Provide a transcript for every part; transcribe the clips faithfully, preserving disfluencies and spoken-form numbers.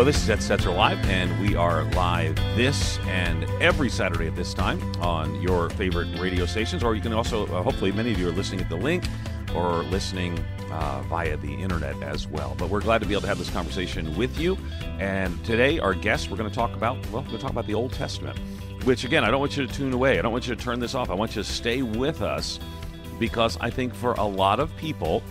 Well, this is Ed Stetzer Live, and we are live this and every Saturday at this time on your favorite radio stations, or you can also, uh, hopefully many of you are listening at the link or listening uh, via the internet as well. But we're glad to be able to have this conversation with you. And today, our guest, we're going to talk about, well, we're going to talk about the Old Testament, which, again, I don't want you to tune away. I don't want you to turn this off. I want you to stay with us, because I think for a lot of people,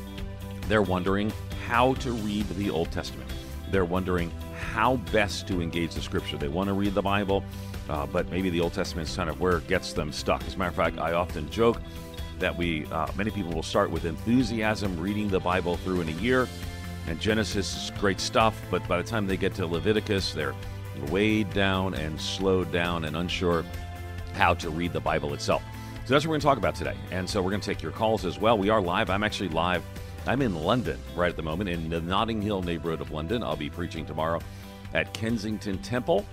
they're wondering how to read the Old Testament. They're wondering how best to engage the Scripture. They want to read the Bible, uh, but maybe the Old Testament is kind of where it gets them stuck. As a matter of fact, I often joke that we, uh, many people will start with enthusiasm reading the Bible through in a year, and Genesis is great stuff, but by the time they get to Leviticus, they're weighed down and slowed down and unsure how to read the Bible itself. So that's what we're going to talk about today, and so we're going to take your calls as well. We are live. I'm actually live. I'm in London right at the moment, in the Notting Hill neighborhood of London. I'll be preaching tomorrow at Kensington Temple,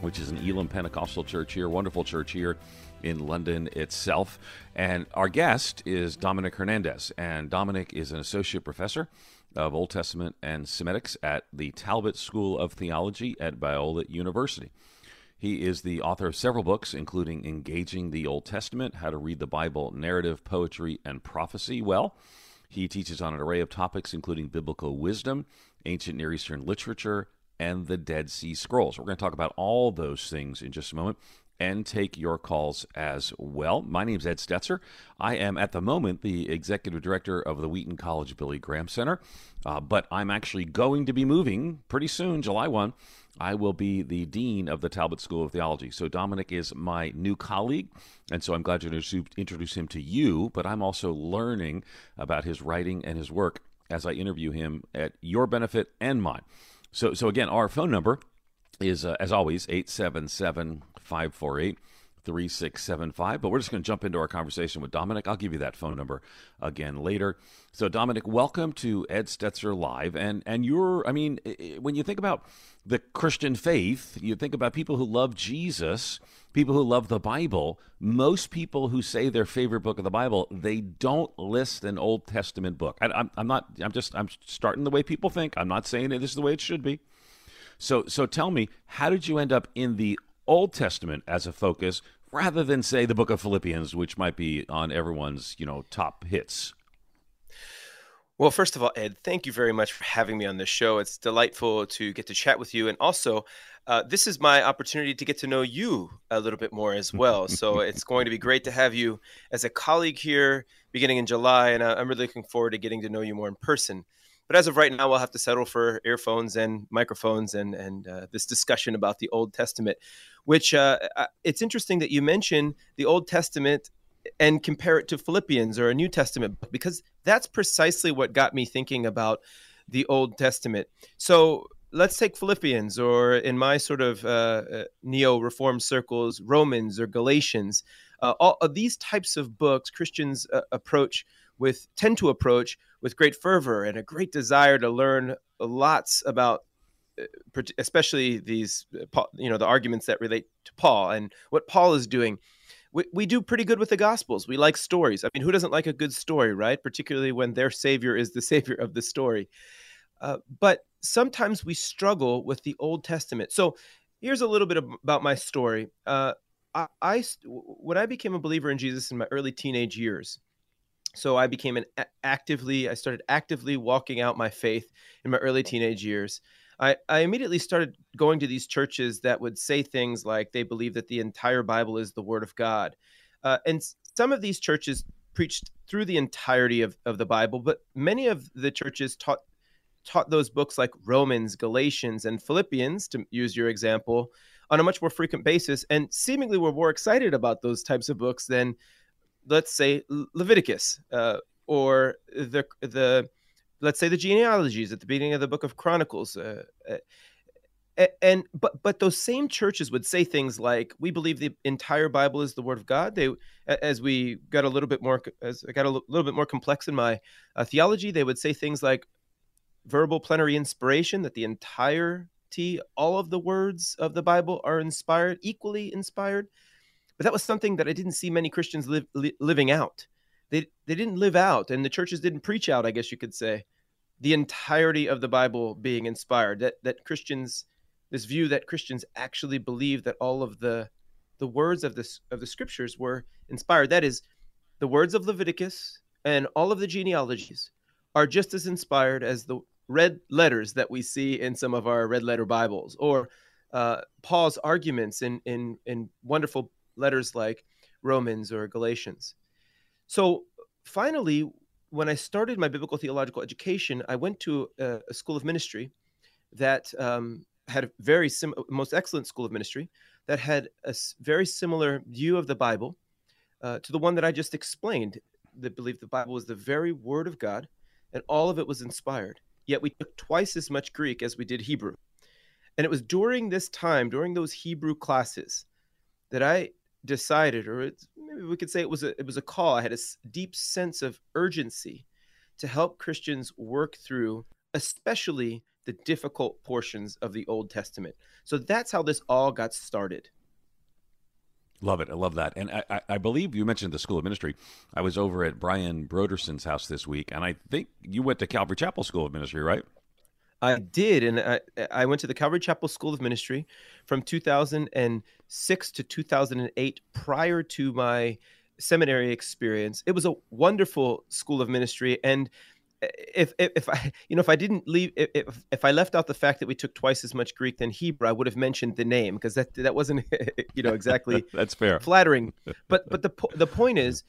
which is an Elam Pentecostal church here, wonderful church here in London itself. And our guest is Dominic Hernandez, and Dominic is an associate professor of Old Testament and Semitics at the Talbot School of Theology at Biola University. He is the author of several books, including Engaging the Old Testament, How to Read the Bible, Narrative, Poetry, and Prophecy Well. He teaches on an array of topics, including biblical wisdom, ancient Near Eastern literature, and the Dead Sea Scrolls. We're going to talk about all those things in just a moment and take your calls as well. My name is Ed Stetzer. I am, at the moment, the executive director of the Wheaton College Billy Graham Center, uh, but I'm actually going to be moving pretty soon, July first. I will be the dean of the Talbot School of Theology. So Dominic is my new colleague, and so I'm glad to introduce him to you, but I'm also learning about his writing and his work as I interview him at your benefit and mine. So, so again, our phone number is, uh, as always, eight seven seven, five four eight, three six seven five, but we're just going to jump into our conversation with Dominic. I'll give you that phone number again later. So Dominic, welcome to Ed Stetzer Live, and and you're, I mean, when you think about the Christian faith, you think about people who love Jesus, people who love the Bible. Most people who say their favorite book of the Bible, they don't list an Old Testament book. I, I'm, I'm not, I'm just, I'm starting the way people think. I'm not saying it is the way it should be. So, so tell me, how did you end up in the Old Testament as a focus, rather than, say, the book of Philippians, which might be on everyone's, you know, top hits? Well, first of all, Ed, thank you very much for having me on this show. It's delightful to get to chat with you. And also, uh, this is my opportunity to get to know you a little bit more as well. So it's going to be great to have you as a colleague here beginning in July. And I'm really looking forward to getting to know you more in person. But as of right now, we'll have to settle for earphones and microphones and, and uh, this discussion about the Old Testament, which uh, it's interesting that you mention the Old Testament and compare it to Philippians or a New Testament, because that's precisely what got me thinking about the Old Testament. So let's take Philippians, or in my sort of uh, neo-reform circles, Romans or Galatians. Uh, all of these types of books, Christians uh, approach With tend to approach with great fervor and a great desire to learn lots about, especially these, you know, the arguments that relate to Paul and what Paul is doing. We, we do pretty good with the Gospels. We like stories. I mean, who doesn't like a good story, right? Particularly when their Savior is the Savior of the story. Uh, but sometimes we struggle with the Old Testament. So here's a little bit about my story. Uh, I, I when I became a believer in Jesus in my early teenage years. So I became an actively, I started actively walking out my faith in my early teenage years. I, I immediately started going to these churches that would say things like they believe that the entire Bible is the Word of God. Uh, and some of these churches preached through the entirety of, of the Bible, but many of the churches taught taught those books like Romans, Galatians, and Philippians, to use your example, on a much more frequent basis, and seemingly were more excited about those types of books than, let's say, Leviticus, uh, or the the let's say the genealogies at the beginning of the book of Chronicles, uh, uh, and but but those same churches would say things like, "We believe the entire Bible is the Word of God." They, as we got a little bit more, as I got a little bit more complex in my uh, theology, they would say things like verbal plenary inspiration, that the entirety, all of the words of the Bible are inspired, equally inspired. But that was something that I didn't see many Christians live, li- living out. They they didn't live out, and the churches didn't preach out, I guess you could say. the entirety of the Bible being inspired, that that Christians, this view that Christians actually believe that all of the the words of this of the scriptures were inspired. That is, the words of Leviticus and all of the genealogies are just as inspired as the red letters that we see in some of our red letter Bibles, or uh, Paul's arguments in, in, in wonderful letters like Romans or Galatians. So finally, when I started my biblical theological education, I went to a, a school of ministry that um, had a very sim- most excellent school of ministry that had a s- very similar view of the Bible uh, to the one that I just explained, that believed the Bible was the very word of God and all of it was inspired. Yet we took twice as much Greek as we did Hebrew. And it was during this time, during those Hebrew classes, that I decided, or it's, maybe we could say it was a, it was a call. I had a deep sense of urgency to help Christians work through, especially the difficult portions of the Old Testament. So that's how this all got started. Love it. I love that. And I, I believe you mentioned the School of Ministry. I was over at Brian Broderson's house this week, and I think you went to Calvary Chapel School of Ministry, right? I did, and I, I went to the Calvary Chapel School of Ministry from two thousand six to two thousand eight prior to my seminary experience. It was a wonderful school of ministry, and if if, if I you know if I didn't leave if if I left out the fact that we took twice as much Greek than Hebrew, I would have mentioned the name, because that that wasn't you know exactly that's fair flattering. But but the the point is,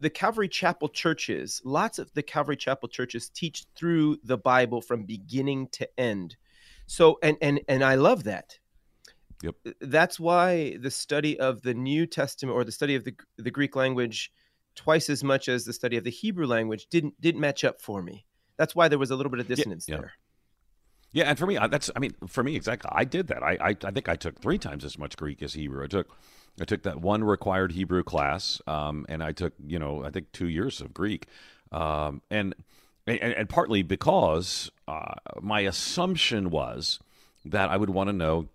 the Calvary Chapel churches, lots of the Calvary Chapel churches teach through the Bible from beginning to end. So and and and I love that. Yep. That's why the study of the New Testament, or the study of the the Greek language, twice as much as the study of the Hebrew language didn't didn't match up for me. That's why there was a little bit of dissonance yeah, yeah. there. Yeah, and for me, that's I mean, for me exactly. I did that. I, I I think I took three times as much Greek as Hebrew. I took I took that one required Hebrew class, um, and I took you know I think two years of Greek, um, and, and and partly because uh, my assumption was that I would want to know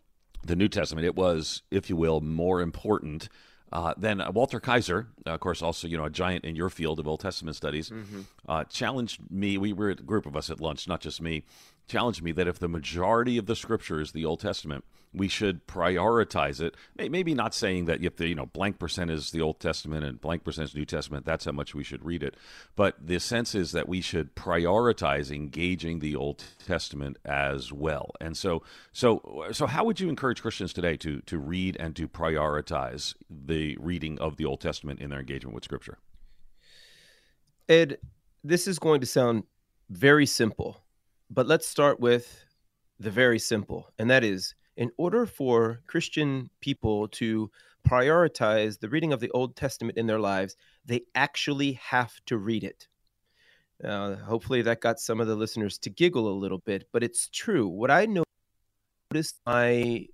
the New Testament. It was, if you will, more important. Uh, then Walter Kaiser, uh, of course, also you know a giant in your field of Old Testament studies, mm-hmm. uh, challenged me. We were a group of us at lunch, not just me. Challenged me that if the majority of the Scripture is the Old Testament, we should prioritize it. Maybe not saying that if the you know blank percent is the Old Testament and blank percent is New Testament, that's how much we should read it. But the sense is that we should prioritize engaging the Old Testament as well. And so, so, so, how would you encourage Christians today to to read and to prioritize the reading of the Old Testament in their engagement with Scripture? Ed, this is going to sound very simple, but let's start with the very simple, and that is, in order for Christian people to prioritize the reading of the Old Testament in their lives, they actually have to read it. Uh, hopefully that got some of the listeners to giggle a little bit, but it's true. What I noticed my,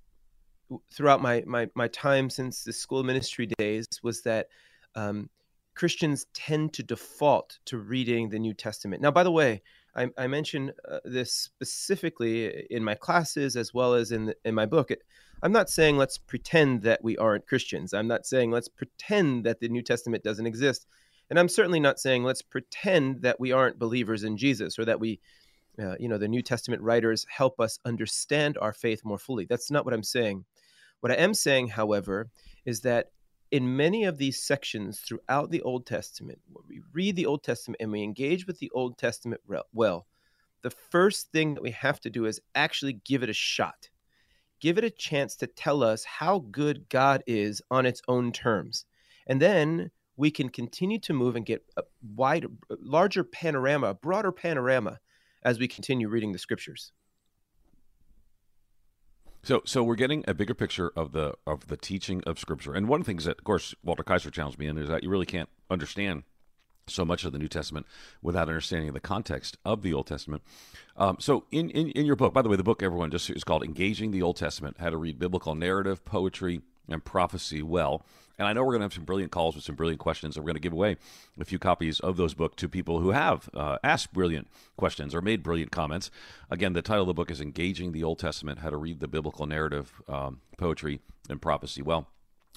throughout my, my, my time since the school ministry days was that um, Christians tend to default to reading the New Testament. Now, by the way, I, I mention uh, this specifically in my classes as well as in the, in my book. It, I'm not saying let's pretend that we aren't Christians. I'm not saying let's pretend that the New Testament doesn't exist. And I'm certainly not saying let's pretend that we aren't believers in Jesus, or that we, uh, you know, the New Testament writers help us understand our faith more fully. That's not what I'm saying. What I am saying, however, is that in many of these sections throughout the Old Testament, when we read the Old Testament and we engage with the Old Testament well, the first thing that we have to do is actually give it a shot. Give it a chance to tell us how good God is on its own terms. And then we can continue to move and get a wider, larger panorama, a broader panorama as we continue reading the Scriptures. So, so we're getting a bigger picture of the of the teaching of Scripture, and one of the things that, of course, Walter Kaiser challenged me in is that you really can't understand so much of the New Testament without understanding the context of the Old Testament. Um, so, in, in in your book, by the way, the book, everyone, just is called "Engaging the Old Testament: How to Read Biblical Narrative, Poetry, and Prophecy Well." And I know we're going to have some brilliant calls with some brilliant questions, and we're going to give away a few copies of those books to people who have uh, asked brilliant questions or made brilliant comments. Again, the title of the book is Engaging the Old Testament, How to Read the Biblical Narrative, um, Poetry, and Prophecy Well.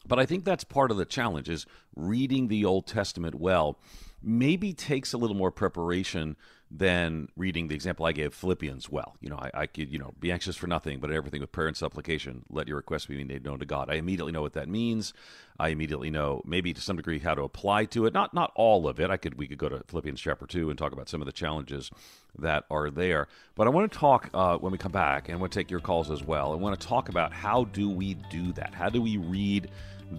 But I think that's part of the challenge is reading the Old Testament well maybe takes a little more preparation than reading the example I gave, Philippians, well. You know, I, I could, you know, be anxious for nothing, but everything with prayer and supplication, let your requests be made known to God. I immediately know what that means. I immediately know, maybe to some degree, how to apply to it. Not not all of it. I could we could go to Philippians chapter two and talk about some of the challenges that are there. But I want to talk, uh, when we come back, and I want to take your calls as well, I want to talk about how do we do that? How do we read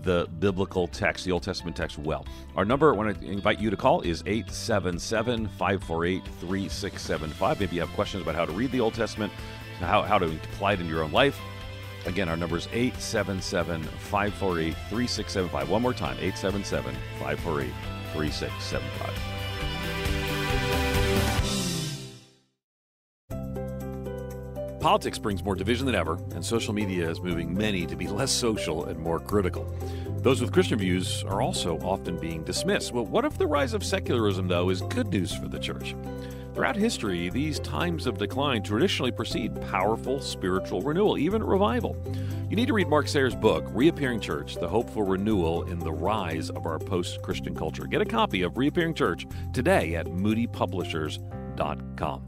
the biblical text, the Old Testament text, well? Our number, I want to invite you to call, is eight seven seven, five four eight, three six seven five. Maybe you have questions about how to read the Old Testament, how, how to apply it in your own life. Again, our number is eight seven seven, five four eight, three six seven five. One more time, eight seven seven, five four eight, three six seven five. Politics brings more division than ever, and social media is moving many to be less social and more critical. Those with Christian views are also often being dismissed. Well, what if the rise of secularism, though, is good news for the church? Throughout history, these times of decline traditionally precede powerful spiritual renewal, even revival. You need to read Mark Sayer's book, Reappearing Church, The Hope for Renewal in the Rise of Our Post-Christian Culture. Get a copy of Reappearing Church today at moody publishers dot com.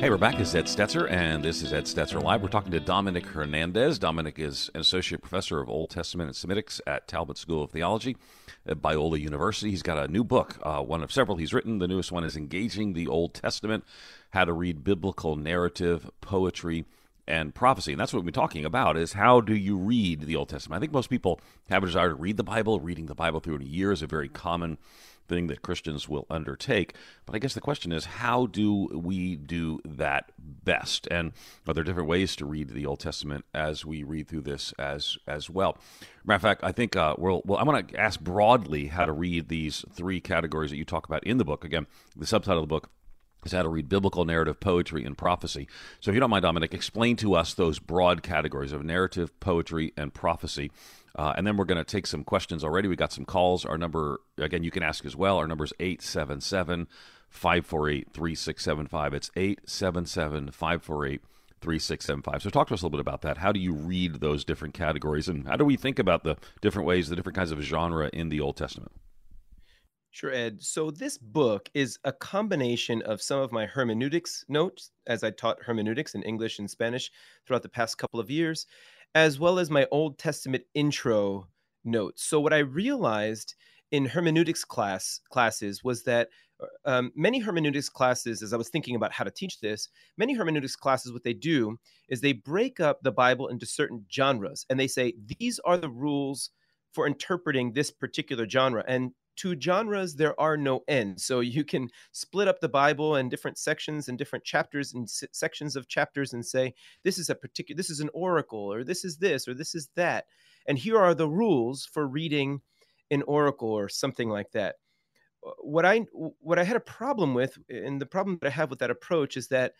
Hey, we're back. It's Ed Stetzer, and this is Ed Stetzer Live. We're talking to Dominic Hernandez. Dominic is an associate professor of Old Testament and Semitics at Talbot School of Theology at Biola University. He's got a new book, uh, one of several he's written. The newest one is Engaging the Old Testament, How to Read Biblical Narrative, Poetry, and Prophecy. And that's what we've been talking about, is how do you read the Old Testament? I think most people have a desire to read the Bible. Reading the Bible through in a year is a very common thing that Christians will undertake. But I guess the question is, how do we do that best? And are there different ways to read the Old Testament as we read through this as as well? Matter of fact, I think uh, we'll, well, I want to ask broadly how to read these three categories that you talk about in the book. Again, the subtitle of the book is How to Read Biblical Narrative, Poetry, and Prophecy. So if you don't mind, Dominic, explain to us those broad categories of narrative, poetry, and prophecy. Uh, and then we're going to take some questions already. We got some calls. Our number, again, you can ask as well. Our number is eight seven seven, five four eight, three six seven five. It's eight seven seven, five four eight, three six seven five. So talk to us a little bit about that. How do you read those different categories? And how do we think about the different ways, the different kinds of genre in the Old Testament? Sure, Ed. So this book is a combination of some of my hermeneutics notes, as I taught hermeneutics in English and Spanish throughout the past couple of years, as well as my Old Testament intro notes. So what I realized in hermeneutics class classes was that um, many hermeneutics classes, as I was thinking about how to teach this, many hermeneutics classes, what they do is they break up the Bible into certain genres, and they say, these are the rules for interpreting this particular genre. And to genres, there are no end. So you can split up the Bible in different sections and different chapters and s- sections of chapters and say, this is a particular, this is an oracle, or this is this, or this is that. And here are the rules for reading an oracle or something like that. What I, what I had a problem with, and the problem that I have with that approach, is that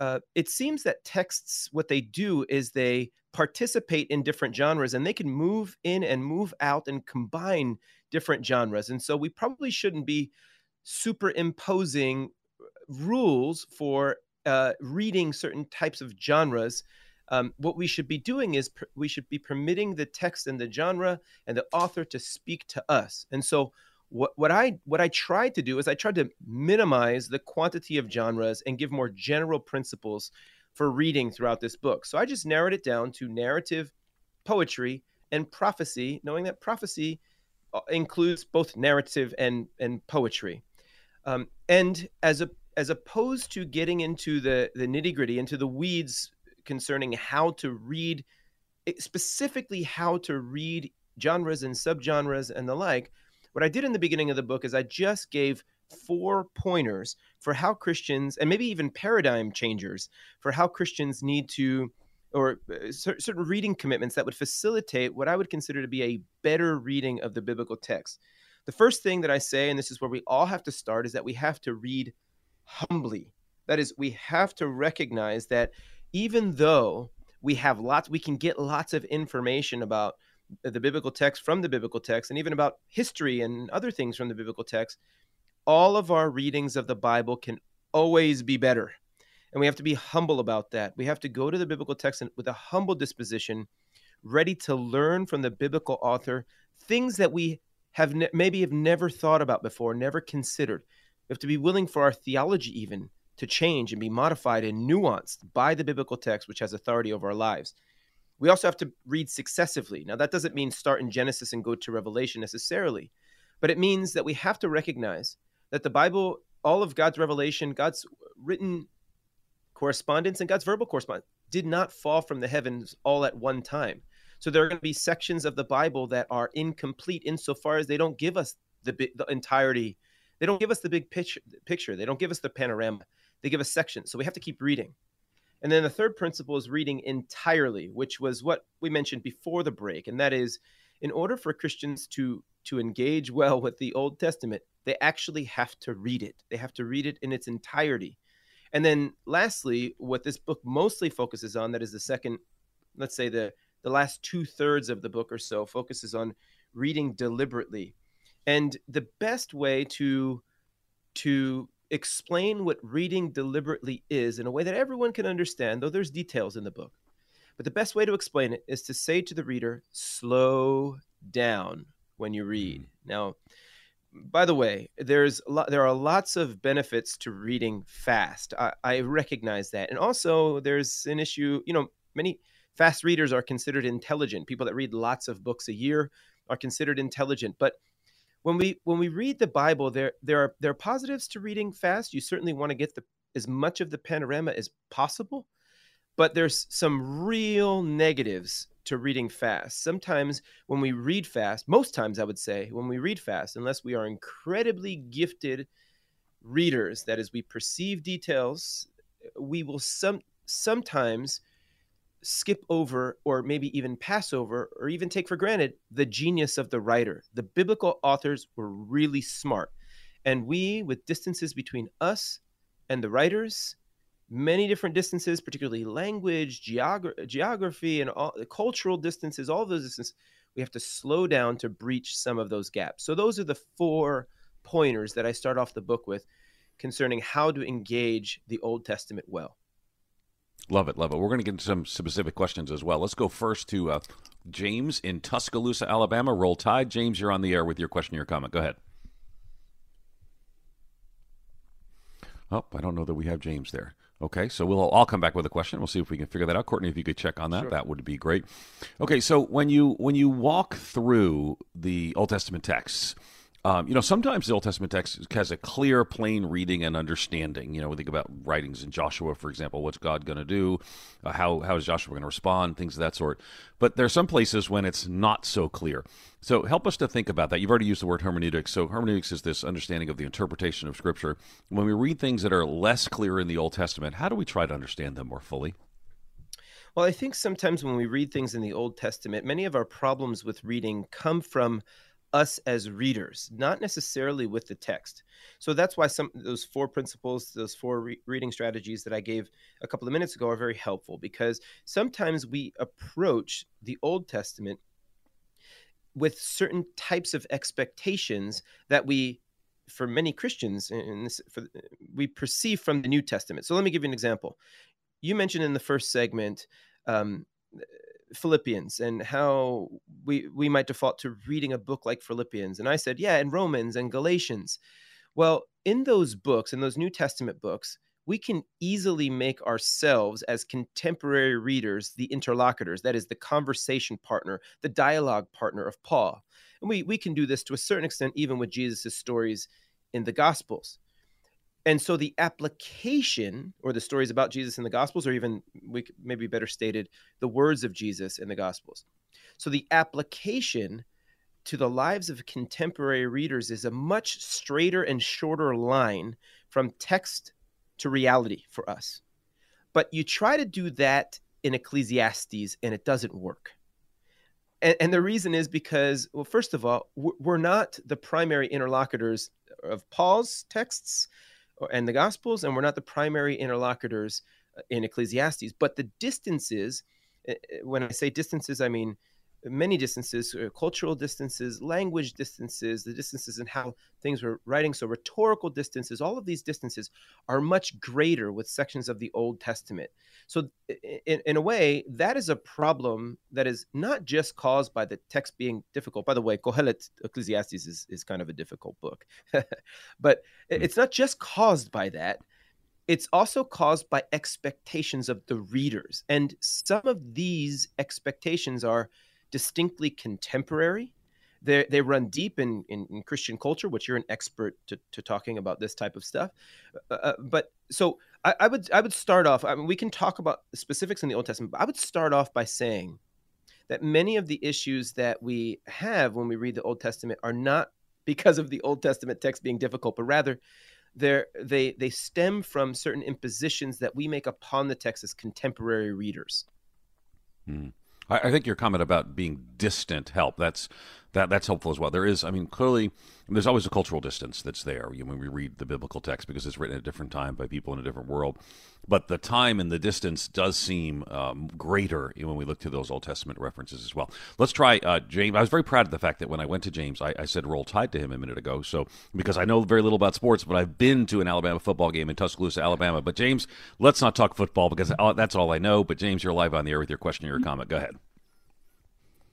uh, it seems that texts, what they do is they participate in different genres, and they can move in and move out and combine different genres. And so we probably shouldn't be superimposing rules for uh, reading certain types of genres. Um, what we should be doing is per- we should be permitting the text and the genre and the author to speak to us. And so what, what I what I tried to do is I tried to minimize the quantity of genres and give more general principles for reading throughout this book. So I just narrowed it down to narrative, poetry, and prophecy, knowing that prophecy includes both narrative and and poetry. Um, and as a as opposed to getting into the, the nitty-gritty, into the weeds concerning how to read, specifically how to read genres and subgenres and the like, what I did in the beginning of the book is I just gave four pointers for how Christians, and maybe even paradigm changers, for how Christians need to, or certain reading commitments that would facilitate what I would consider to be a better reading of the biblical text. The first thing that I say, and this is where we all have to start, is that we have to read humbly. That is, we have to recognize that even though we have lots, we can get lots of information about the biblical text from the biblical text, and even about history and other things from the biblical text, all of our readings of the Bible can always be better. And we have to be humble about that. We have to go to the biblical text with a humble disposition, ready to learn from the biblical author things that we have ne- maybe have never thought about before, never considered. We have to be willing for our theology even to change and be modified and nuanced by the biblical text, which has authority over our lives. We also have to read successively. Now, that doesn't mean start in Genesis and go to Revelation necessarily, but it means that we have to recognize that the Bible, all of God's revelation, God's written correspondence, and God's verbal correspondence did not fall from the heavens all at one time. So there are going to be sections of the Bible that are incomplete insofar as they don't give us the, the entirety. They don't give us the big picture. They don't give us the panorama. They give us sections. So we have to keep reading. And then the third principle is reading entirely, which was what we mentioned before the break. And that is, in order for Christians to, to engage well with the Old Testament, they actually have to read it. They have to read it in its entirety. And then lastly, what this book mostly focuses on, that is the second, let's say the, the last two thirds of the book or so, focuses on reading deliberately. And the best way to, to explain what reading deliberately is in a way that everyone can understand, though there's details in the book, but the best way to explain it is to say to the reader, slow down when you read. Now, by the way, there's lo- there are lots of benefits to reading fast. I, I recognize that. And also there's an issue, you know, many fast readers are considered intelligent. People that read lots of books a year are considered intelligent. But when we when we read the Bible, there there are there are positives to reading fast. You certainly want to get the, as much of the panorama as possible, but there's some real negatives to reading fast. Sometimes when we read fast, most times I would say, when we read fast, unless we are incredibly gifted readers, that is, we perceive details, we will some sometimes skip over or maybe even pass over or even take for granted the genius of the writer. The biblical authors were really smart. And we, with distances between us and the writers, many different distances, particularly language, geog- geography, and all, cultural distances, all those distances, we have to slow down to breach some of those gaps. So those are the four pointers that I start off the book with concerning how to engage the Old Testament well. Love it, love it. We're going to get into some specific questions as well. Let's go first to uh, James in Tuscaloosa, Alabama. Roll Tide. James, you're on the air with your question or your comment. Go ahead. Oh, I don't know that we have James there. Okay, so we'll I'll come back with a question. We'll see if we can figure that out. Courtney, if you could check on that, sure. That would be great. Okay, so when you when you walk through the Old Testament texts, Um, you know, sometimes the Old Testament text has a clear, plain reading and understanding. You know, we think about writings in Joshua, for example. What's God going to do? Uh, how how is Joshua going to respond? Things of that sort. But there are some places when it's not so clear. So help us to think about that. You've already used the word hermeneutics. So hermeneutics is this understanding of the interpretation of Scripture. When we read things that are less clear in the Old Testament, how do we try to understand them more fully? Well, I think sometimes when we read things in the Old Testament, many of our problems with reading come from us as readers, not necessarily with the text. So that's why some those four principles, those four re- reading strategies that I gave a couple of minutes ago are very helpful, because sometimes we approach the Old Testament with certain types of expectations that we, for many Christians, in this, for, we perceive from the New Testament. So let me give you an example. You mentioned in the first segment, um, Philippians and how we we might default to reading a book like Philippians. And I said, yeah, and Romans and Galatians. Well, in those books, in those New Testament books, we can easily make ourselves as contemporary readers the interlocutors, that is the conversation partner, the dialogue partner of Paul. And we, we can do this to a certain extent even with Jesus' stories in the Gospels. And so the application, or the stories about Jesus in the Gospels, or even we maybe better stated, the words of Jesus in the Gospels. So the application to the lives of contemporary readers is a much straighter and shorter line from text to reality for us. But you try to do that in Ecclesiastes, and it doesn't work. And, and the reason is because, well, first of all, we're not the primary interlocutors of Paul's texts and the Gospels, and we're not the primary interlocutors in Ecclesiastes. But the distances, when I say distances, I mean many distances, uh, cultural distances, language distances, the distances in how things were writing. So rhetorical distances, all of these distances are much greater with sections of the Old Testament. So in, in a way, that is a problem that is not just caused by the text being difficult. By the way, Kohelet, Ecclesiastes is, is kind of a difficult book, but it's not just caused by that. It's also caused by expectations of the readers. And some of these expectations are distinctly contemporary. They they run deep in, in, in Christian culture, which you're an expert to, to talking about this type of stuff. Uh, but so I, I would I would start off, I mean, we can talk about specifics in the Old Testament, but I would start off by saying that many of the issues that we have when we read the Old Testament are not because of the Old Testament text being difficult, but rather They're, they they stem from certain impositions that we make upon the text as contemporary readers. Hmm. I, I think your comment about being distant help that's that that's helpful as well. There is, I mean, clearly there's always a cultural distance that's there, you know, when we read the biblical text because it's written at a different time by people in a different world. But the time and the distance does seem um, greater when we look to those Old Testament references as well. Let's try uh, James. I was very proud of the fact that when I went to James, I, I said roll tide to him a minute ago. So because I know very little about sports, but I've been to an Alabama football game in Tuscaloosa, Alabama. But James, let's not talk football because that's all I know. But James, you're live on the air with your question or your comment. Go ahead.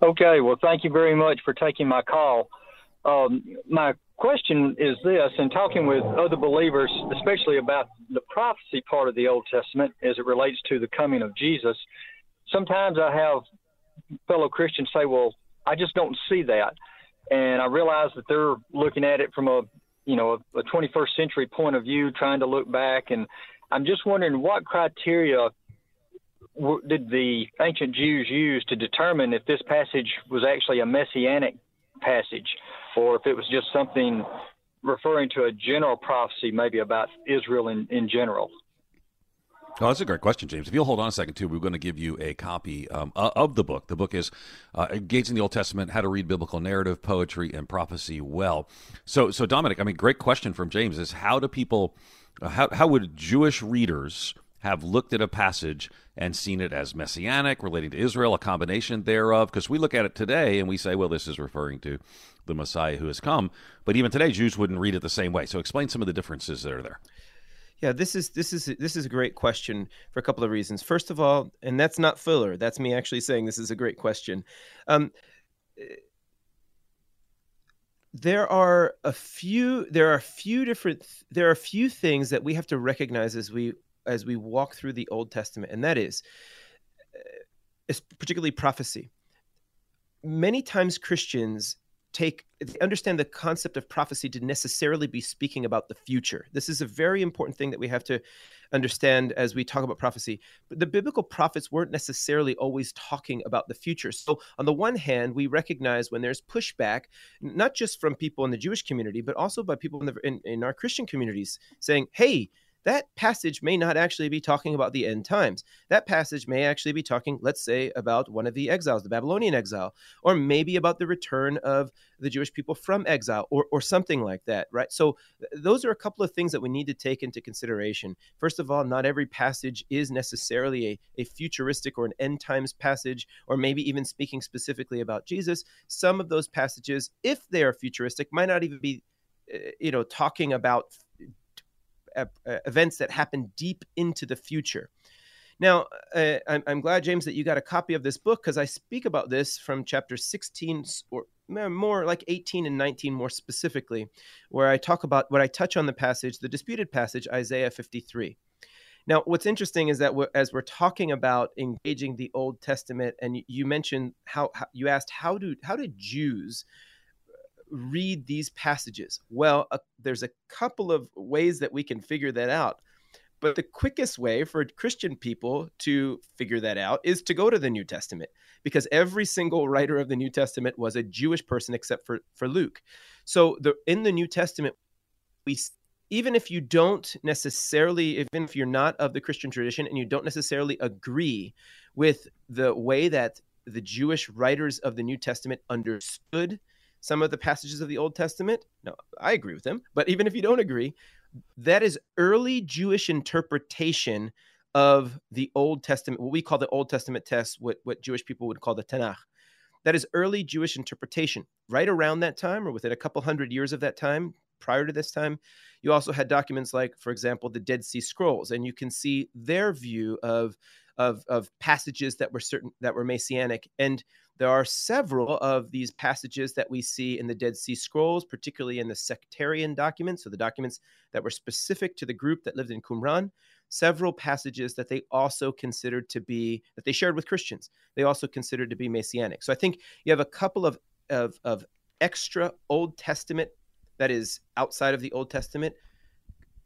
Okay. Well, thank you very much for taking my call. Um, my question is this, in talking with other believers, especially about the prophecy part of the Old Testament as it relates to the coming of Jesus, sometimes I have fellow Christians say, well, I just don't see that. And I realize that they're looking at it from a, you know, a, a twenty-first century point of view, trying to look back. And I'm just wondering what criteria did the ancient Jews use to determine if this passage was actually a messianic passage, or if it was just something referring to a general prophecy, maybe about Israel in, in general? Oh, that's a great question, James. If you'll hold on a second, too, we're going to give you a copy um, of the book. The book is uh, Engaging the Old Testament, How to Read Biblical Narrative, Poetry, and Prophecy Well. So, so Dominic, I mean, great question from James is how do people, uh, how, how would Jewish readers have looked at a passage and seen it as messianic, relating to Israel, a combination thereof? Because we look at it today and we say, well, this is referring to the Messiah who has come. But even today, Jews wouldn't read it the same way. So explain some of the differences that are there. Yeah, this is this is this is a great question for a couple of reasons. First of all, and that's not filler. That's me actually saying this is a great question. Um, There are a few. There are a few different. There are a few things that we have to recognize as we. as we walk through the Old Testament, and that is, uh, particularly prophecy. Many times Christians take, they understand the concept of prophecy to necessarily be speaking about the future. This is a very important thing that we have to understand as we talk about prophecy. But the biblical prophets weren't necessarily always talking about the future. So on the one hand, we recognize when there's pushback, not just from people in the Jewish community, but also by people in, the, in, in our Christian communities saying, hey, that passage may not actually be talking about the end times. That passage may actually be talking, let's say, about one of the exiles, the Babylonian exile, or maybe about the return of the Jewish people from exile, or or something like that, right? So th- those are a couple of things that we need to take into consideration. First of all, not every passage is necessarily a, a futuristic or an end times passage, or maybe even speaking specifically about Jesus. Some of those passages, if they are futuristic, might not even be, you know, talking about Uh, events that happen deep into the future. Now, uh, I'm, I'm glad, James, that you got a copy of this book because I speak about this from chapter sixteen or more like eighteen and nineteen more specifically, where I talk about what I touch on the passage, the disputed passage, Isaiah fifty-three. Now, what's interesting is that we're, as we're talking about engaging the Old Testament, and you, you mentioned how, how you asked, how do how did Jews read these passages? Well, uh, there's a couple of ways that we can figure that out. But the quickest way for Christian people to figure that out is to go to the New Testament, because every single writer of the New Testament was a Jewish person except for, for Luke. So the, in the New Testament, we even if you don't necessarily, even if you're not of the Christian tradition and you don't necessarily agree with the way that the Jewish writers of the New Testament understood some of the passages of the Old Testament, no, I agree with them, but even if you don't agree, that is early Jewish interpretation of the Old Testament, what we call the Old Testament text, what, what Jewish people would call the Tanakh. That is early Jewish interpretation. Right around that time, or within a couple hundred years of that time, prior to this time, you also had documents like, for example, the Dead Sea Scrolls, and you can see their view of Of, of passages that were certain that were messianic. And there are several of these passages that we see in the Dead Sea Scrolls, particularly in the sectarian documents, so the documents that were specific to the group that lived in Qumran, several passages that they also considered to be, that they shared with Christians, they also considered to be messianic. So I think you have a couple of of, of extra Old Testament, that is outside of the Old Testament,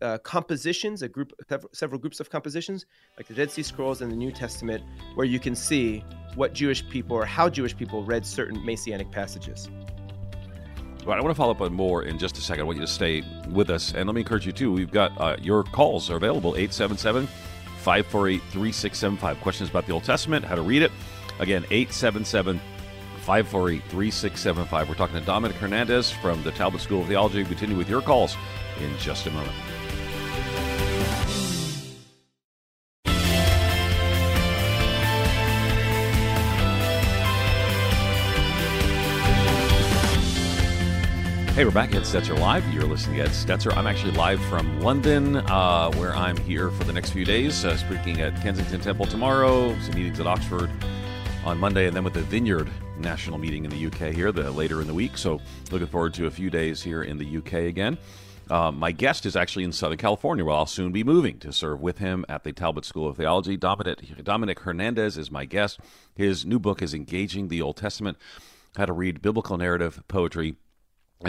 Uh, compositions, a group, several groups of compositions, like the Dead Sea Scrolls and the New Testament, where you can see what Jewish people or how Jewish people read certain messianic passages. Right, I want to follow up on more in just a second. I want you to stay with us, and let me encourage you too. We've got uh, your calls are available eight seven seven, five four eight, three six seven five. Questions about the Old Testament, how to read it. Again, eight seven seven, five four eight, three six seven five. We're talking to Dominic Hernandez from the Talbot School of Theology. We continue with your calls in just a moment. Hey, we're back at Ed Stetzer Live. You're listening to Ed Stetzer. I'm actually live from London, uh, where I'm here for the next few days, uh, speaking at Kensington Temple tomorrow, some meetings at Oxford on Monday, and then with the Vineyard National Meeting in the U K here the, later in the week. So looking forward to a few days here in the U K again. Uh, my guest is actually in Southern California, where I'll soon be moving to serve with him at the Talbot School of Theology. Dominic, Dominic Hernandez is my guest. His new book is Engaging the Old Testament, How to Read Biblical Narrative, Poetry,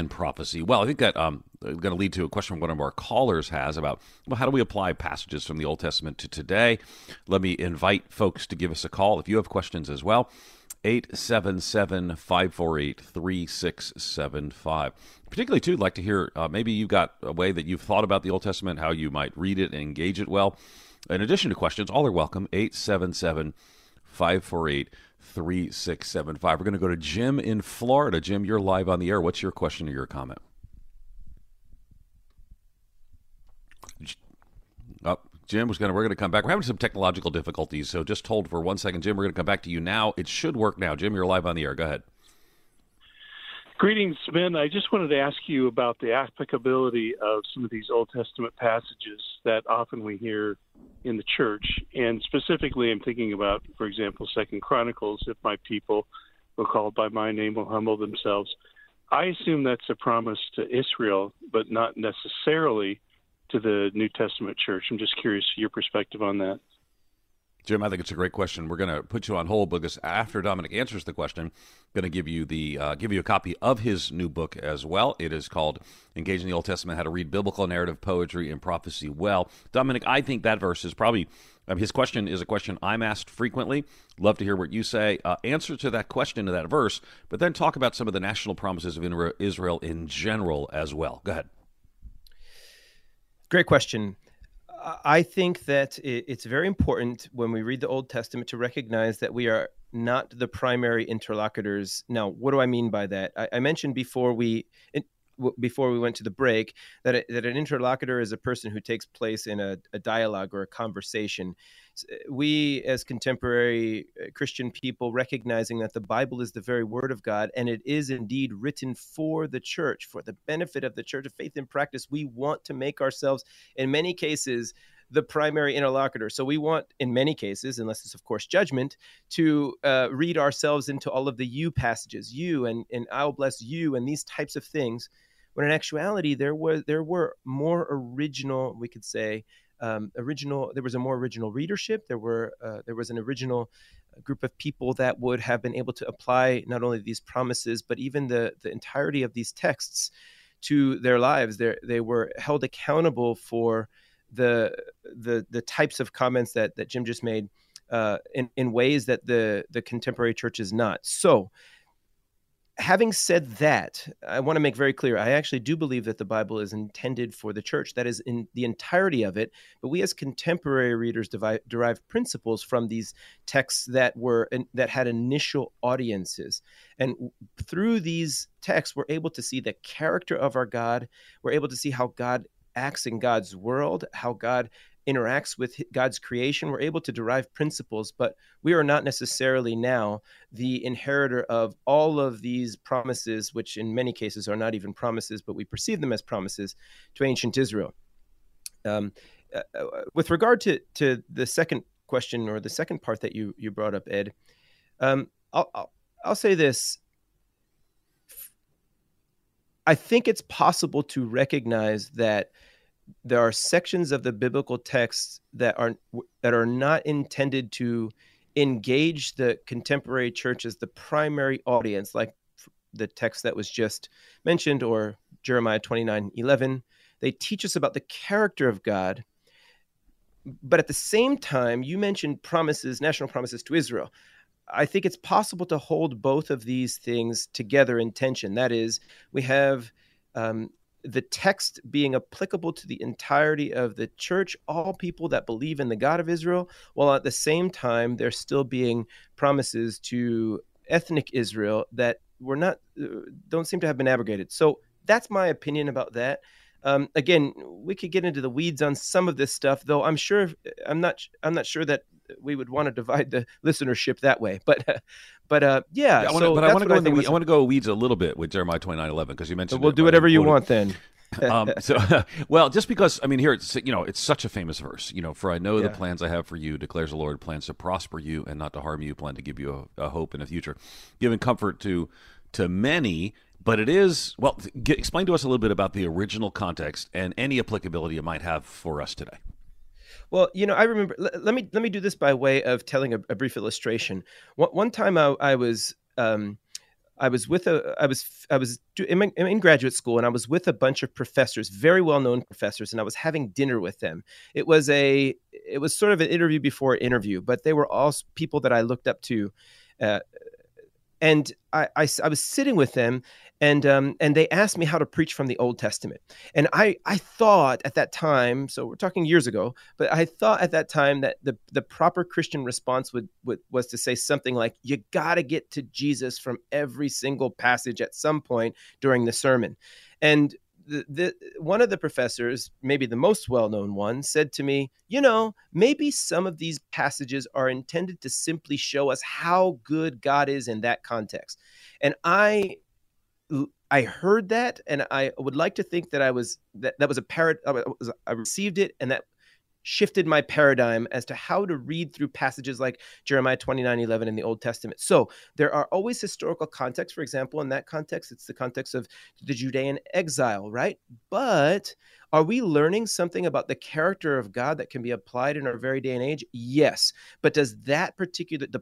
and Prophecy. Well, I think that um, going to lead to a question one of our callers has about, well, how do we apply passages from the Old Testament to today? Let me invite folks to give us a call if you have questions as well. eight seven seven, five four eight, three six seven five. Particularly, too, I'd like to hear, uh, maybe you've got a way that you've thought about the Old Testament, how you might read it and engage it well. In addition to questions, all are welcome, eight seven seven, five four eight, three six seven five. We're going to go to Jim in Florida. Jim, you're live on the air. What's your question or your comment? Oh, Jim was going to, we're going to come back. We're having some technological difficulties, so just hold for one second. Jim, we're going to come back to you now. It should work now. Jim, you're live on the air. Go ahead. Greetings, Ben. I just wanted to ask you about the applicability of some of these Old Testament passages that often we hear in the church. And specifically, I'm thinking about, for example, Second Chronicles, if my people were called by my name will humble themselves. I assume that's a promise to Israel, but not necessarily to the New Testament church. I'm just curious your perspective on that. Jim, I think it's a great question. We're going to put you on hold because after Dominic answers the question, I'm going to give you the uh, give you a copy of his new book as well. It is called Engaging the Old Testament, How to Read Biblical Narrative, Poetry, and Prophecy Well. Dominic, I think that verse is probably, um, his question is a question I'm asked frequently. Love to hear what you say. Uh, answer to that question, to that verse, but then talk about some of the national promises of Israel in general as well. Go ahead. Great question. I think that it's very important when we read the Old Testament to recognize that we are not the primary interlocutors. Now, what do I mean by that? I, I mentioned before we before we went to the break that it, that an interlocutor is a person who takes place in a, a dialogue or a conversation. We, as contemporary Christian people, recognizing that the Bible is the very word of God, and it is indeed written for the church, for the benefit of the church of faith and practice, we want to make ourselves, in many cases, the primary interlocutor. So we want, in many cases, unless it's, of course, judgment, to uh, read ourselves into all of the you passages, you and, and I'll bless you and these types of things, when in actuality, there was there were more original, we could say, Um, original, there was a more original readership. There were, uh, there was an original group of people that would have been able to apply not only these promises, but even the the entirety of these texts to their lives. They're, they were held accountable for the the the types of comments that that Jim just made uh, in in ways that the the contemporary church is not. So, having said that, I want to make very clear, I actually do believe that the Bible is intended for the church. That is in the entirety of it. But we as contemporary readers derive, derive principles from these texts that were that had initial audiences. And through these texts, we're able to see the character of our God. We're able to see how God acts in God's world, how God interacts with God's creation, we're able to derive principles, but we are not necessarily now the inheritor of all of these promises, which in many cases are not even promises, but we perceive them as promises to ancient Israel. Um, uh, with regard to, to the second question or the second part that you, you brought up, Ed, um, I'll, I'll, I'll say this. I think it's possible to recognize that there are sections of the biblical text that are that are not intended to engage the contemporary church as the primary audience, like the text that was just mentioned or Jeremiah twenty-nine eleven. They teach us about the character of God. But at the same time, you mentioned promises, national promises to Israel. I think it's possible to hold both of these things together in tension. That is, we have um, the text being applicable to the entirety of the church, all people that believe in the God of Israel, while at the same time, there's still being promises to ethnic Israel that were not, don't seem to have been abrogated. So that's my opinion about that. Um, again, we could get into the weeds on some of this stuff, though. I'm sure I'm not. I'm not sure that we would want to divide the listenership that way. But, but uh, yeah. yeah I wanna, so but I want to go. I, the, was, I want to go weeds a little bit with Jeremiah twenty-nine eleven because you mentioned. We'll it, do whatever you want then. um, so, well, just because, I mean, here, it's, you know, it's such a famous verse, you know, for I know yeah. the plans I have for you, declares the Lord, plans to prosper you and not to harm you, plan to give you a, a hope and a future, giving comfort to to many. But it is, well, get, explain to us a little bit about the original context and any applicability it might have for us today. Well, you know, I remember, let, let me let me do this by way of telling a, a brief illustration. One, one time I, I was, um, I was with a, I was, I was in, in graduate school, and I was with a bunch of professors, very well-known professors, and I was having dinner with them. It was a, it was sort of an interview before an interview, but they were all people that I looked up to, uh, And I, I, I was sitting with them, and um, and they asked me how to preach from the Old Testament. And I, I thought at that time, so we're talking years ago, but I thought at that time that the, the proper Christian response would, would was to say something like, you got to get to Jesus from every single passage at some point during the sermon. And the, the one of the professors, maybe the most well-known one, said to me, you know, maybe some of these passages are intended to simply show us how good God is in that context. And I I heard that, and I would like to think that I was that, that was a parad I received it, and that shifted my paradigm as to how to read through passages like Jeremiah twenty-nine eleven in the Old Testament. So there are always historical contexts. For example, in that context, it's the context of the Judean exile, right? But are we learning something about the character of God that can be applied in our very day and age? Yes. But does that particular, the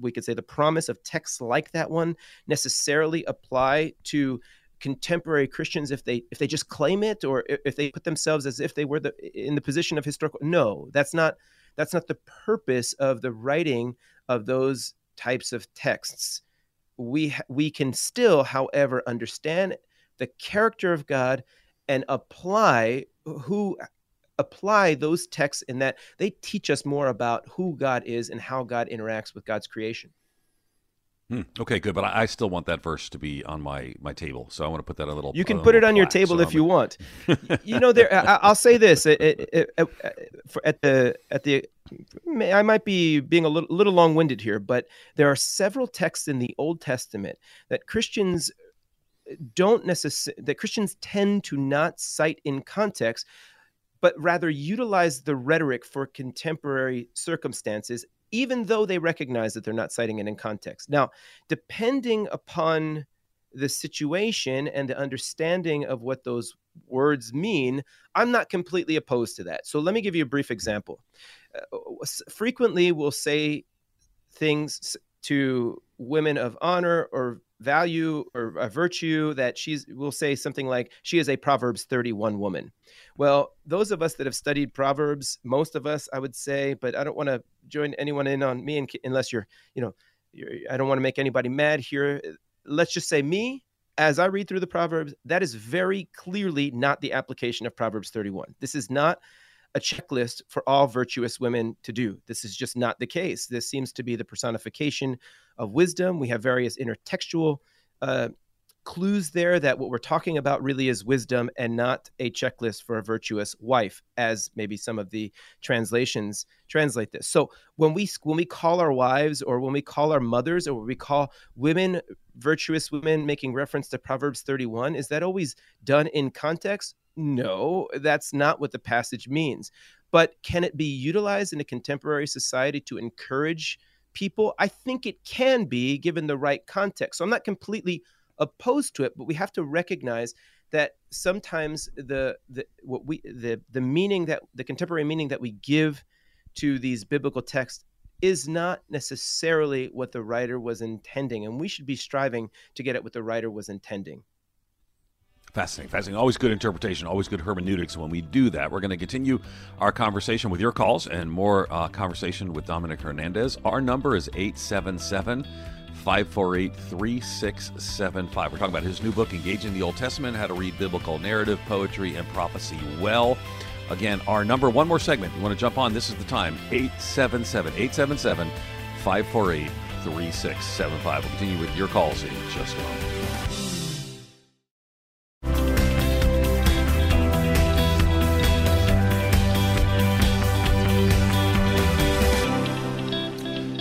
we could say the promise of texts like that one necessarily apply to contemporary Christians if they if they just claim it, or if they put themselves as if they were the in the position of historical? No, that's not that's not the purpose of the writing of those types of texts. We we can still, however, understand the character of God and apply who apply those texts, in that they teach us more about who God is and how God interacts with God's creation. Hmm. Okay, good. But I, I still want that verse to be on my, my table, so I want to put that a little. You can put it on your table if you want. You know, there. I, I'll say this: it, it, it, it, for, at the at the, I might be being a little, little long winded here, but there are several texts in the Old Testament that Christians don't necessarily that Christians tend to not cite in context, but rather utilize the rhetoric for contemporary circumstances, even though they recognize that they're not citing it in context. Now, depending upon the situation and the understanding of what those words mean, I'm not completely opposed to that. So let me give you a brief example. Uh, frequently, we'll say things to women of honor or value or a virtue that she's, we'll say something like, she is a Proverbs thirty-one woman. Well, those of us that have studied Proverbs, most of us, I would say, but I don't want to join anyone in on me, unless you're, you know, you're, I don't want to make anybody mad here. Let's just say me, as I read through the Proverbs, that is very clearly not the application of Proverbs thirty-one. This is not a checklist for all virtuous women to do. This is just not the case. This seems to be the personification of wisdom. We have various intertextual uh, clues there that what we're talking about really is wisdom and not a checklist for a virtuous wife, as maybe some of the translations translate this. So when we when we call our wives, or when we call our mothers, or when we call women virtuous women, making reference to Proverbs thirty-one, is that always done in context? No, that's not what the passage means. But can it be utilized in a contemporary society to encourage people? I think it can be, given the right context. So I'm not completely opposed to it, but we have to recognize that sometimes the the what we the the meaning that the contemporary meaning that we give to these biblical texts is not necessarily what the writer was intending, and we should be striving to get at what the writer was intending. Fascinating, fascinating. Always good interpretation, always good hermeneutics when we do that. We're going to continue our conversation with your calls and more uh, conversation with Dominic Hernandez. Our number is eight seven seven, five four eight, three six seven five. We're talking about his new book, Engaging the Old Testament, How to Read Biblical Narrative, Poetry, and Prophecy Well. Again, our number, one more segment. You want to jump on? This is the time, eight seven seven, eight seven seven, five four eight, three six seven five. We'll continue with your calls in just a moment.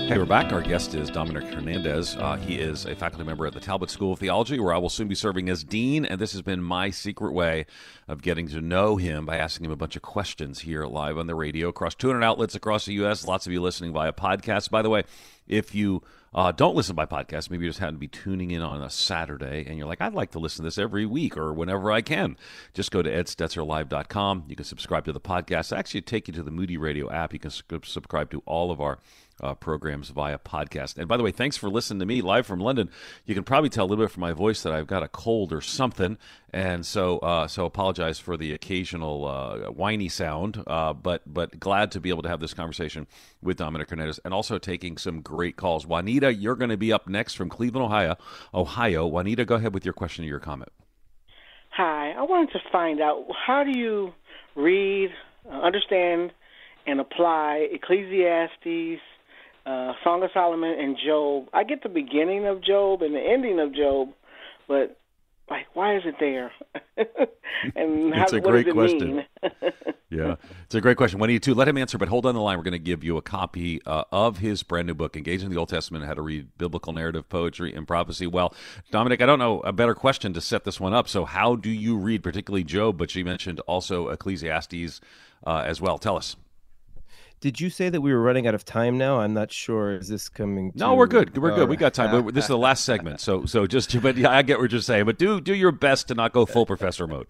Hey, we're back. Our guest is Dominic Hernandez. Uh, he is a faculty member at the Talbot School of Theology, where I will soon be serving as dean, and this has been my secret way of getting to know him by asking him a bunch of questions here live on the radio across two hundred outlets across the U S. Lots of you listening via podcast. By the way, if you uh, don't listen by podcast, maybe you just happen to be tuning in on a Saturday, and you're like, I'd like to listen to this every week or whenever I can, just go to ed stetzer live dot com. You can subscribe to the podcast. I actually take you to the Moody Radio app. You can subscribe to all of our Uh, programs via podcast. And by the way, thanks for listening to me live from London. You can probably tell a little bit from my voice that I've got a cold or something, and so uh, so apologize for the occasional uh, whiny sound, uh, but but glad to be able to have this conversation with Dominic Hernandez, and also taking some great calls. Juanita, you're going to be up next from Cleveland, Ohio. Ohio. Juanita, go ahead with your question or your comment. Hi. I wanted to find out, how do you read, understand, and apply Ecclesiastes, Uh, Song of Solomon, and Job? I get the beginning of Job and the ending of Job, but like, why is it there? And how, it's a what great does it question. Mean? Yeah, it's a great question. Why do you two let him answer? But hold on the line. We're going to give you a copy uh, of his brand new book, "Engaging the Old Testament: How to Read Biblical Narrative, Poetry, and Prophecy." Well, Dominic, I don't know a better question to set this one up. So, how do you read, particularly Job? But you mentioned also Ecclesiastes uh, as well. Tell us. Did you say that we were running out of time now? I'm not sure. Is this coming? To... No, we're good. We're good. We got time. But this is the last segment. So, so just, but yeah, I get what you're saying, but do, do your best to not go full professor mode.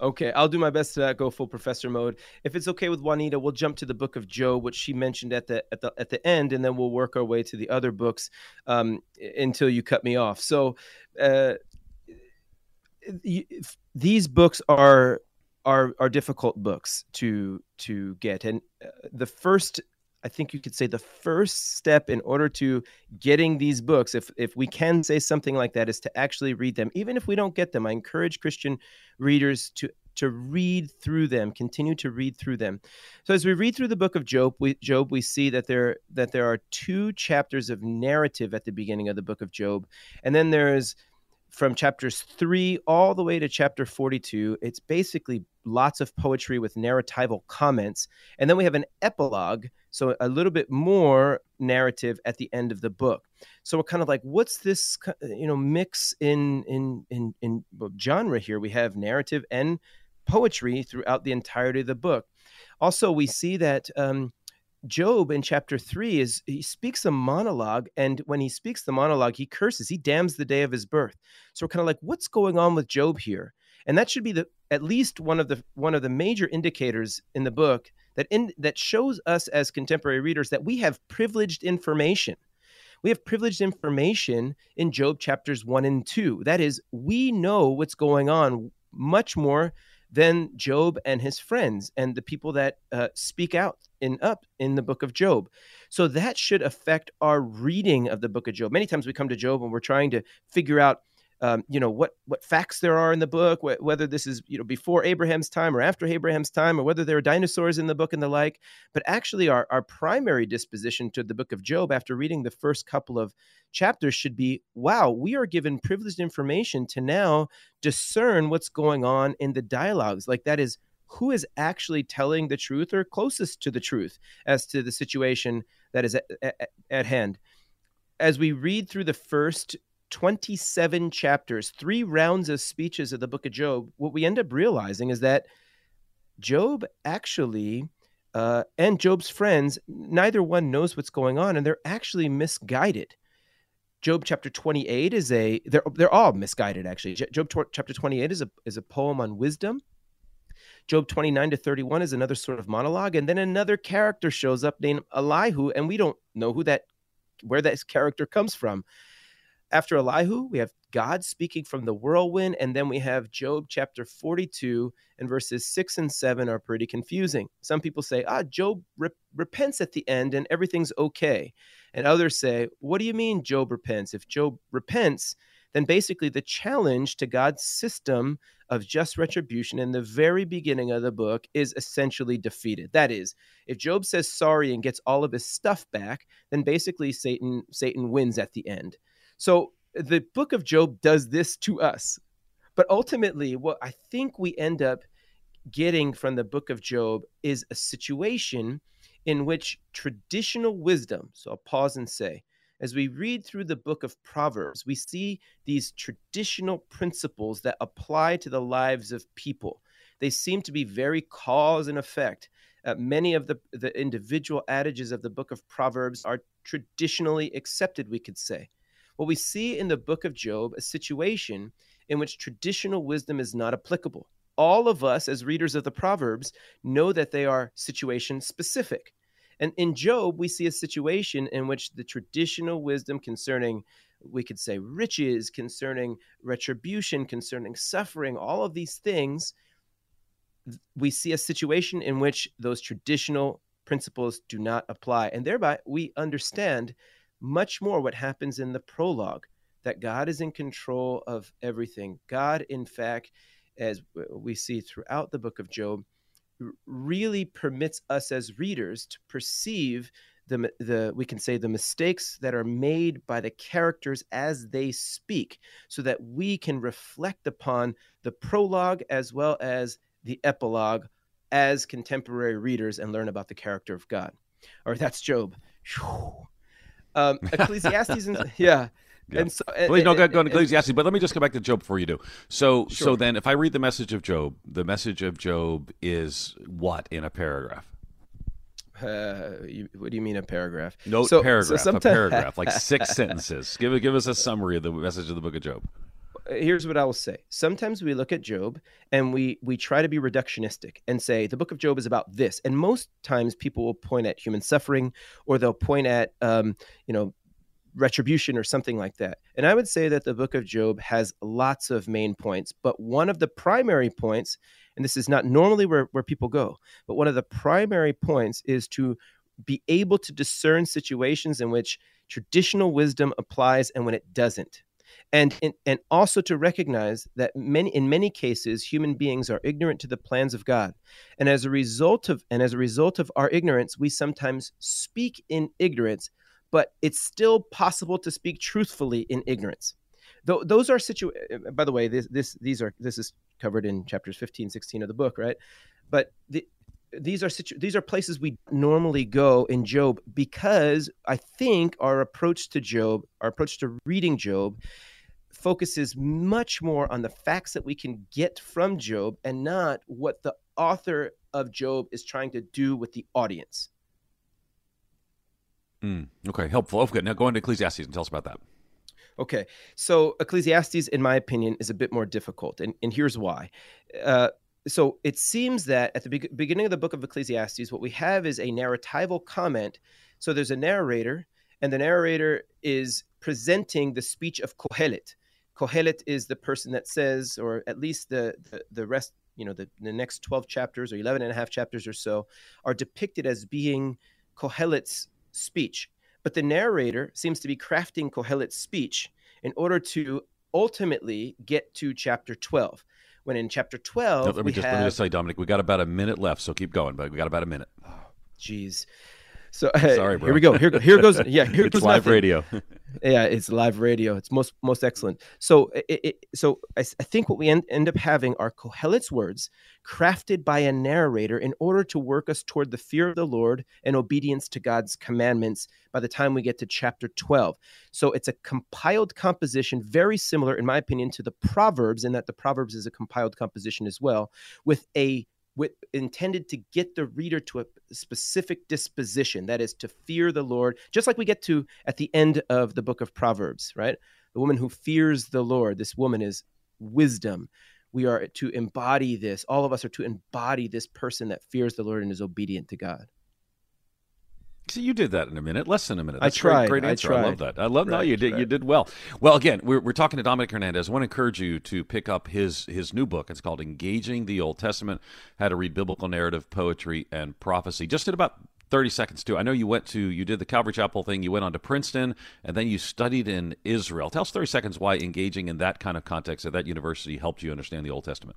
Okay, I'll do my best to not go full professor mode. If it's okay with Juanita, we'll jump to the book of Job, which she mentioned at the at the at the end, and then we'll work our way to the other books um, until you cut me off. So, uh, these books are. Are are difficult books to to get, and the first, I think you could say, the first step in order to getting these books, if if we can say something like that, is to actually read them. Even if we don't get them, I encourage Christian readers to to read through them, continue to read through them. So as we read through the book of Job, we Job we see that there that there are two chapters of narrative at the beginning of the book of Job, and then there is, from chapters three all the way to chapter forty-two, it's basically lots of poetry with narratival comments. And then we have an epilogue, so a little bit more narrative at the end of the book. So we're kind of like, what's this, you know, mix in in in, in genre here? We have narrative and poetry throughout the entirety of the book. Also, we see that um, Job in chapter three, is he speaks a monologue, and when he speaks the monologue, he curses, he damns the day of his birth. So we're kind of like, what's going on with Job here? And that should be the at least one of the one of the major indicators in the book that in that shows us as contemporary readers that we have privileged information. We have privileged information in Job chapters one and two. That is, we know what's going on much more than Job and his friends and the people that uh, speak out in up in the book of Job. So that should affect our reading of the book of Job. Many times we come to Job and we're trying to figure out um, you know, what what facts there are in the book, wh whether this is, you know, before Abraham's time or after Abraham's time, or whether there are dinosaurs in the book and the like. But actually, our, our primary disposition to the book of Job after reading the first couple of chapters should be, wow, we are given privileged information to now discern what's going on in the dialogues. Like, that is, who is actually telling the truth or closest to the truth as to the situation that is at, at, at hand. As we read through the first twenty-seven chapters, three rounds of speeches of the book of Job, what we end up realizing is that Job actually, uh, and Job's friends, neither one knows what's going on, and they're actually misguided. Job chapter twenty-eight is a, they're, they're all misguided actually. Job chapter twenty-eight is a, is a poem on wisdom. Job twenty-nine to thirty-one is another sort of monologue. And then another character shows up named Elihu, and we don't know who that, where that character comes from. After Elihu, we have God speaking from the whirlwind, and then we have Job chapter forty-two, and verses six and seven are pretty confusing. Some people say, ah, Job re repents at the end and everything's okay. And others say, what do you mean Job repents? If Job repents, then basically the challenge to God's system of just retribution in the very beginning of the book is essentially defeated. That is, if Job says sorry and gets all of his stuff back, then basically Satan, Satan wins at the end. So the book of Job does this to us. But ultimately, what I think we end up getting from the book of Job is a situation in which traditional wisdom, so I'll pause and say, as we read through the book of Proverbs, we see these traditional principles that apply to the lives of people. They seem to be very cause and effect. Uh, many of the, the individual adages of the book of Proverbs are traditionally accepted, we could say. Well, we see in the book of Job a situation in which traditional wisdom is not applicable. All of us as readers of the Proverbs know that they are situation specific. And in Job, we see a situation in which the traditional wisdom concerning, we could say, riches, concerning retribution, concerning suffering, all of these things, we see a situation in which those traditional principles do not apply. And thereby, we understand much more what happens in the prologue, that God is in control of everything. God, in fact, as we see throughout the book of Job, really permits us as readers to perceive the, the, we can say, the mistakes that are made by the characters as they speak, so that we can reflect upon the prologue as well as the epilogue as contemporary readers and learn about the character of God. Or that's Job. Um, Ecclesiastes, and, yeah. Yeah. And so, Please and, don't and, go on Ecclesiastes, and, but let me just go back to Job before you do. So, sure. so then, if I read the message of Job, the message of Job is what in a paragraph? Uh, you, what do you mean a paragraph? No, so, paragraph, so a paragraph, like six sentences. Give give us a summary of the message of the book of Job. Here's what I will say. Sometimes we look at Job and we we try to be reductionistic and say the book of Job is about this. And most times people will point at human suffering, or they'll point at um, you know. retribution or something like that. And I would say that the book of Job has lots of main points, but one of the primary points, and this is not normally where, where people go, but one of the primary points is to be able to discern situations in which traditional wisdom applies and when it doesn't. And, and, and also to recognize that many, in many cases, human beings are ignorant to the plans of God. And as a result of, and as a result of our ignorance, we sometimes speak in ignorance, but it's still possible to speak truthfully in ignorance. Th those are situ. By the way, this, this these are this is covered in chapters fifteen, sixteen of the book, right? But the, these are situ these are places we normally go in Job, because I think our approach to Job, our approach to reading Job, focuses much more on the facts that we can get from Job and not what the author of Job is trying to do with the audience. Mm, okay, helpful. Okay, now go on to Ecclesiastes and tell us about that. Okay, so Ecclesiastes, in my opinion, is a bit more difficult, and, and here's why. Uh, so it seems that at the be beginning of the book of Ecclesiastes, what we have is a narratival comment. So there's a narrator, and the narrator is presenting the speech of Kohelet. Kohelet is the person that says, or at least the, the, the rest, you know, the, the next twelve chapters or eleven and a half chapters or so are depicted as being Kohelet's speech, but the narrator seems to be crafting Kohelet's speech in order to ultimately get to chapter twelve. When in chapter twelve, no, let me we just have... let me just say, Dominic, we got about a minute left, so keep going. But we got about a minute. Oh, geez. So uh, sorry, bro. Here we go. Here, here goes. Yeah, here it's goes live nothing. radio. Yeah, it's live radio. It's most most excellent. So, it, it, so I, I think what we end, end up having are Kohelet's words crafted by a narrator in order to work us toward the fear of the Lord and obedience to God's commandments. By the time we get to chapter twelve, so it's a compiled composition, very similar, in my opinion, to the Proverbs, in that the Proverbs is a compiled composition as well, with a With, intended to get the reader to a specific disposition, that is to fear the Lord, just like we get to at the end of the book of Proverbs, right? The woman who fears the Lord, this woman is wisdom. We are to embody this. All of us are to embody this person that fears the Lord and is obedient to God. So you did that in a minute, less than a minute. That's I tried. Great, great answer. I, tried. I love that. I love that. Right, no, you did. Right. You did well. Well, again, we're, we're talking to Dominic Hernandez. I want to encourage you to pick up his his new book. It's called "Engaging the Old Testament: How to Read Biblical Narrative, Poetry, and Prophecy." Just in about thirty seconds, too. I know you went to you did the Calvary Chapel thing. You went on to Princeton, and then you studied in Israel. Tell us thirty seconds why engaging in that kind of context at that university helped you understand the Old Testament.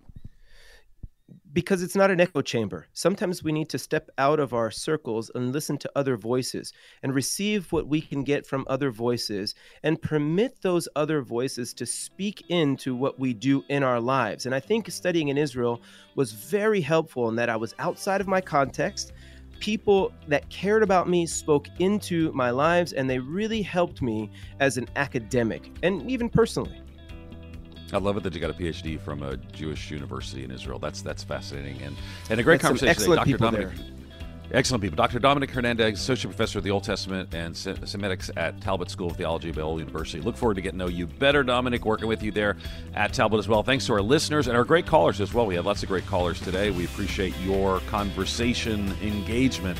Because it's not an echo chamber. Sometimes we need to step out of our circles and listen to other voices and receive what we can get from other voices and permit those other voices to speak into what we do in our lives. And I think studying in Israel was very helpful in that I was outside of my context. People that cared about me spoke into my lives, and they really helped me as an academic and even personally. I love it that you got a P H D from a Jewish university in Israel. That's that's fascinating and, and a great that's conversation. Excellent today. Doctor people Dominic, there. Excellent people. Doctor Dominic Hernandez, Associate Professor of the Old Testament and Semitics at Talbot School of Theology at Biola University. Look forward to getting to know you better, Dominic, working with you there at Talbot as well. Thanks to our listeners and our great callers as well. We had lots of great callers today. We appreciate your conversation engagement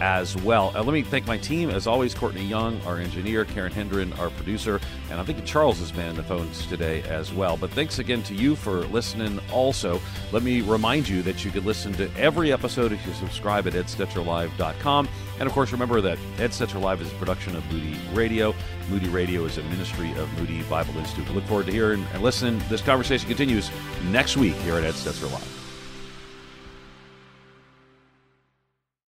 as well. Uh, let me thank my team, as always, Courtney Young, our engineer, Karen Hendren, our producer, and I think Charles has been on the phones today as well. But thanks again to you for listening also. Let me remind you that you can listen to every episode if you subscribe at ed stetzer live dot com. And, of course, remember that Ed Stetzer Live is a production of Moody Radio. Moody Radio is a ministry of Moody Bible Institute. I look forward to hearing and listening. This conversation continues next week here at Ed Stetzer Live.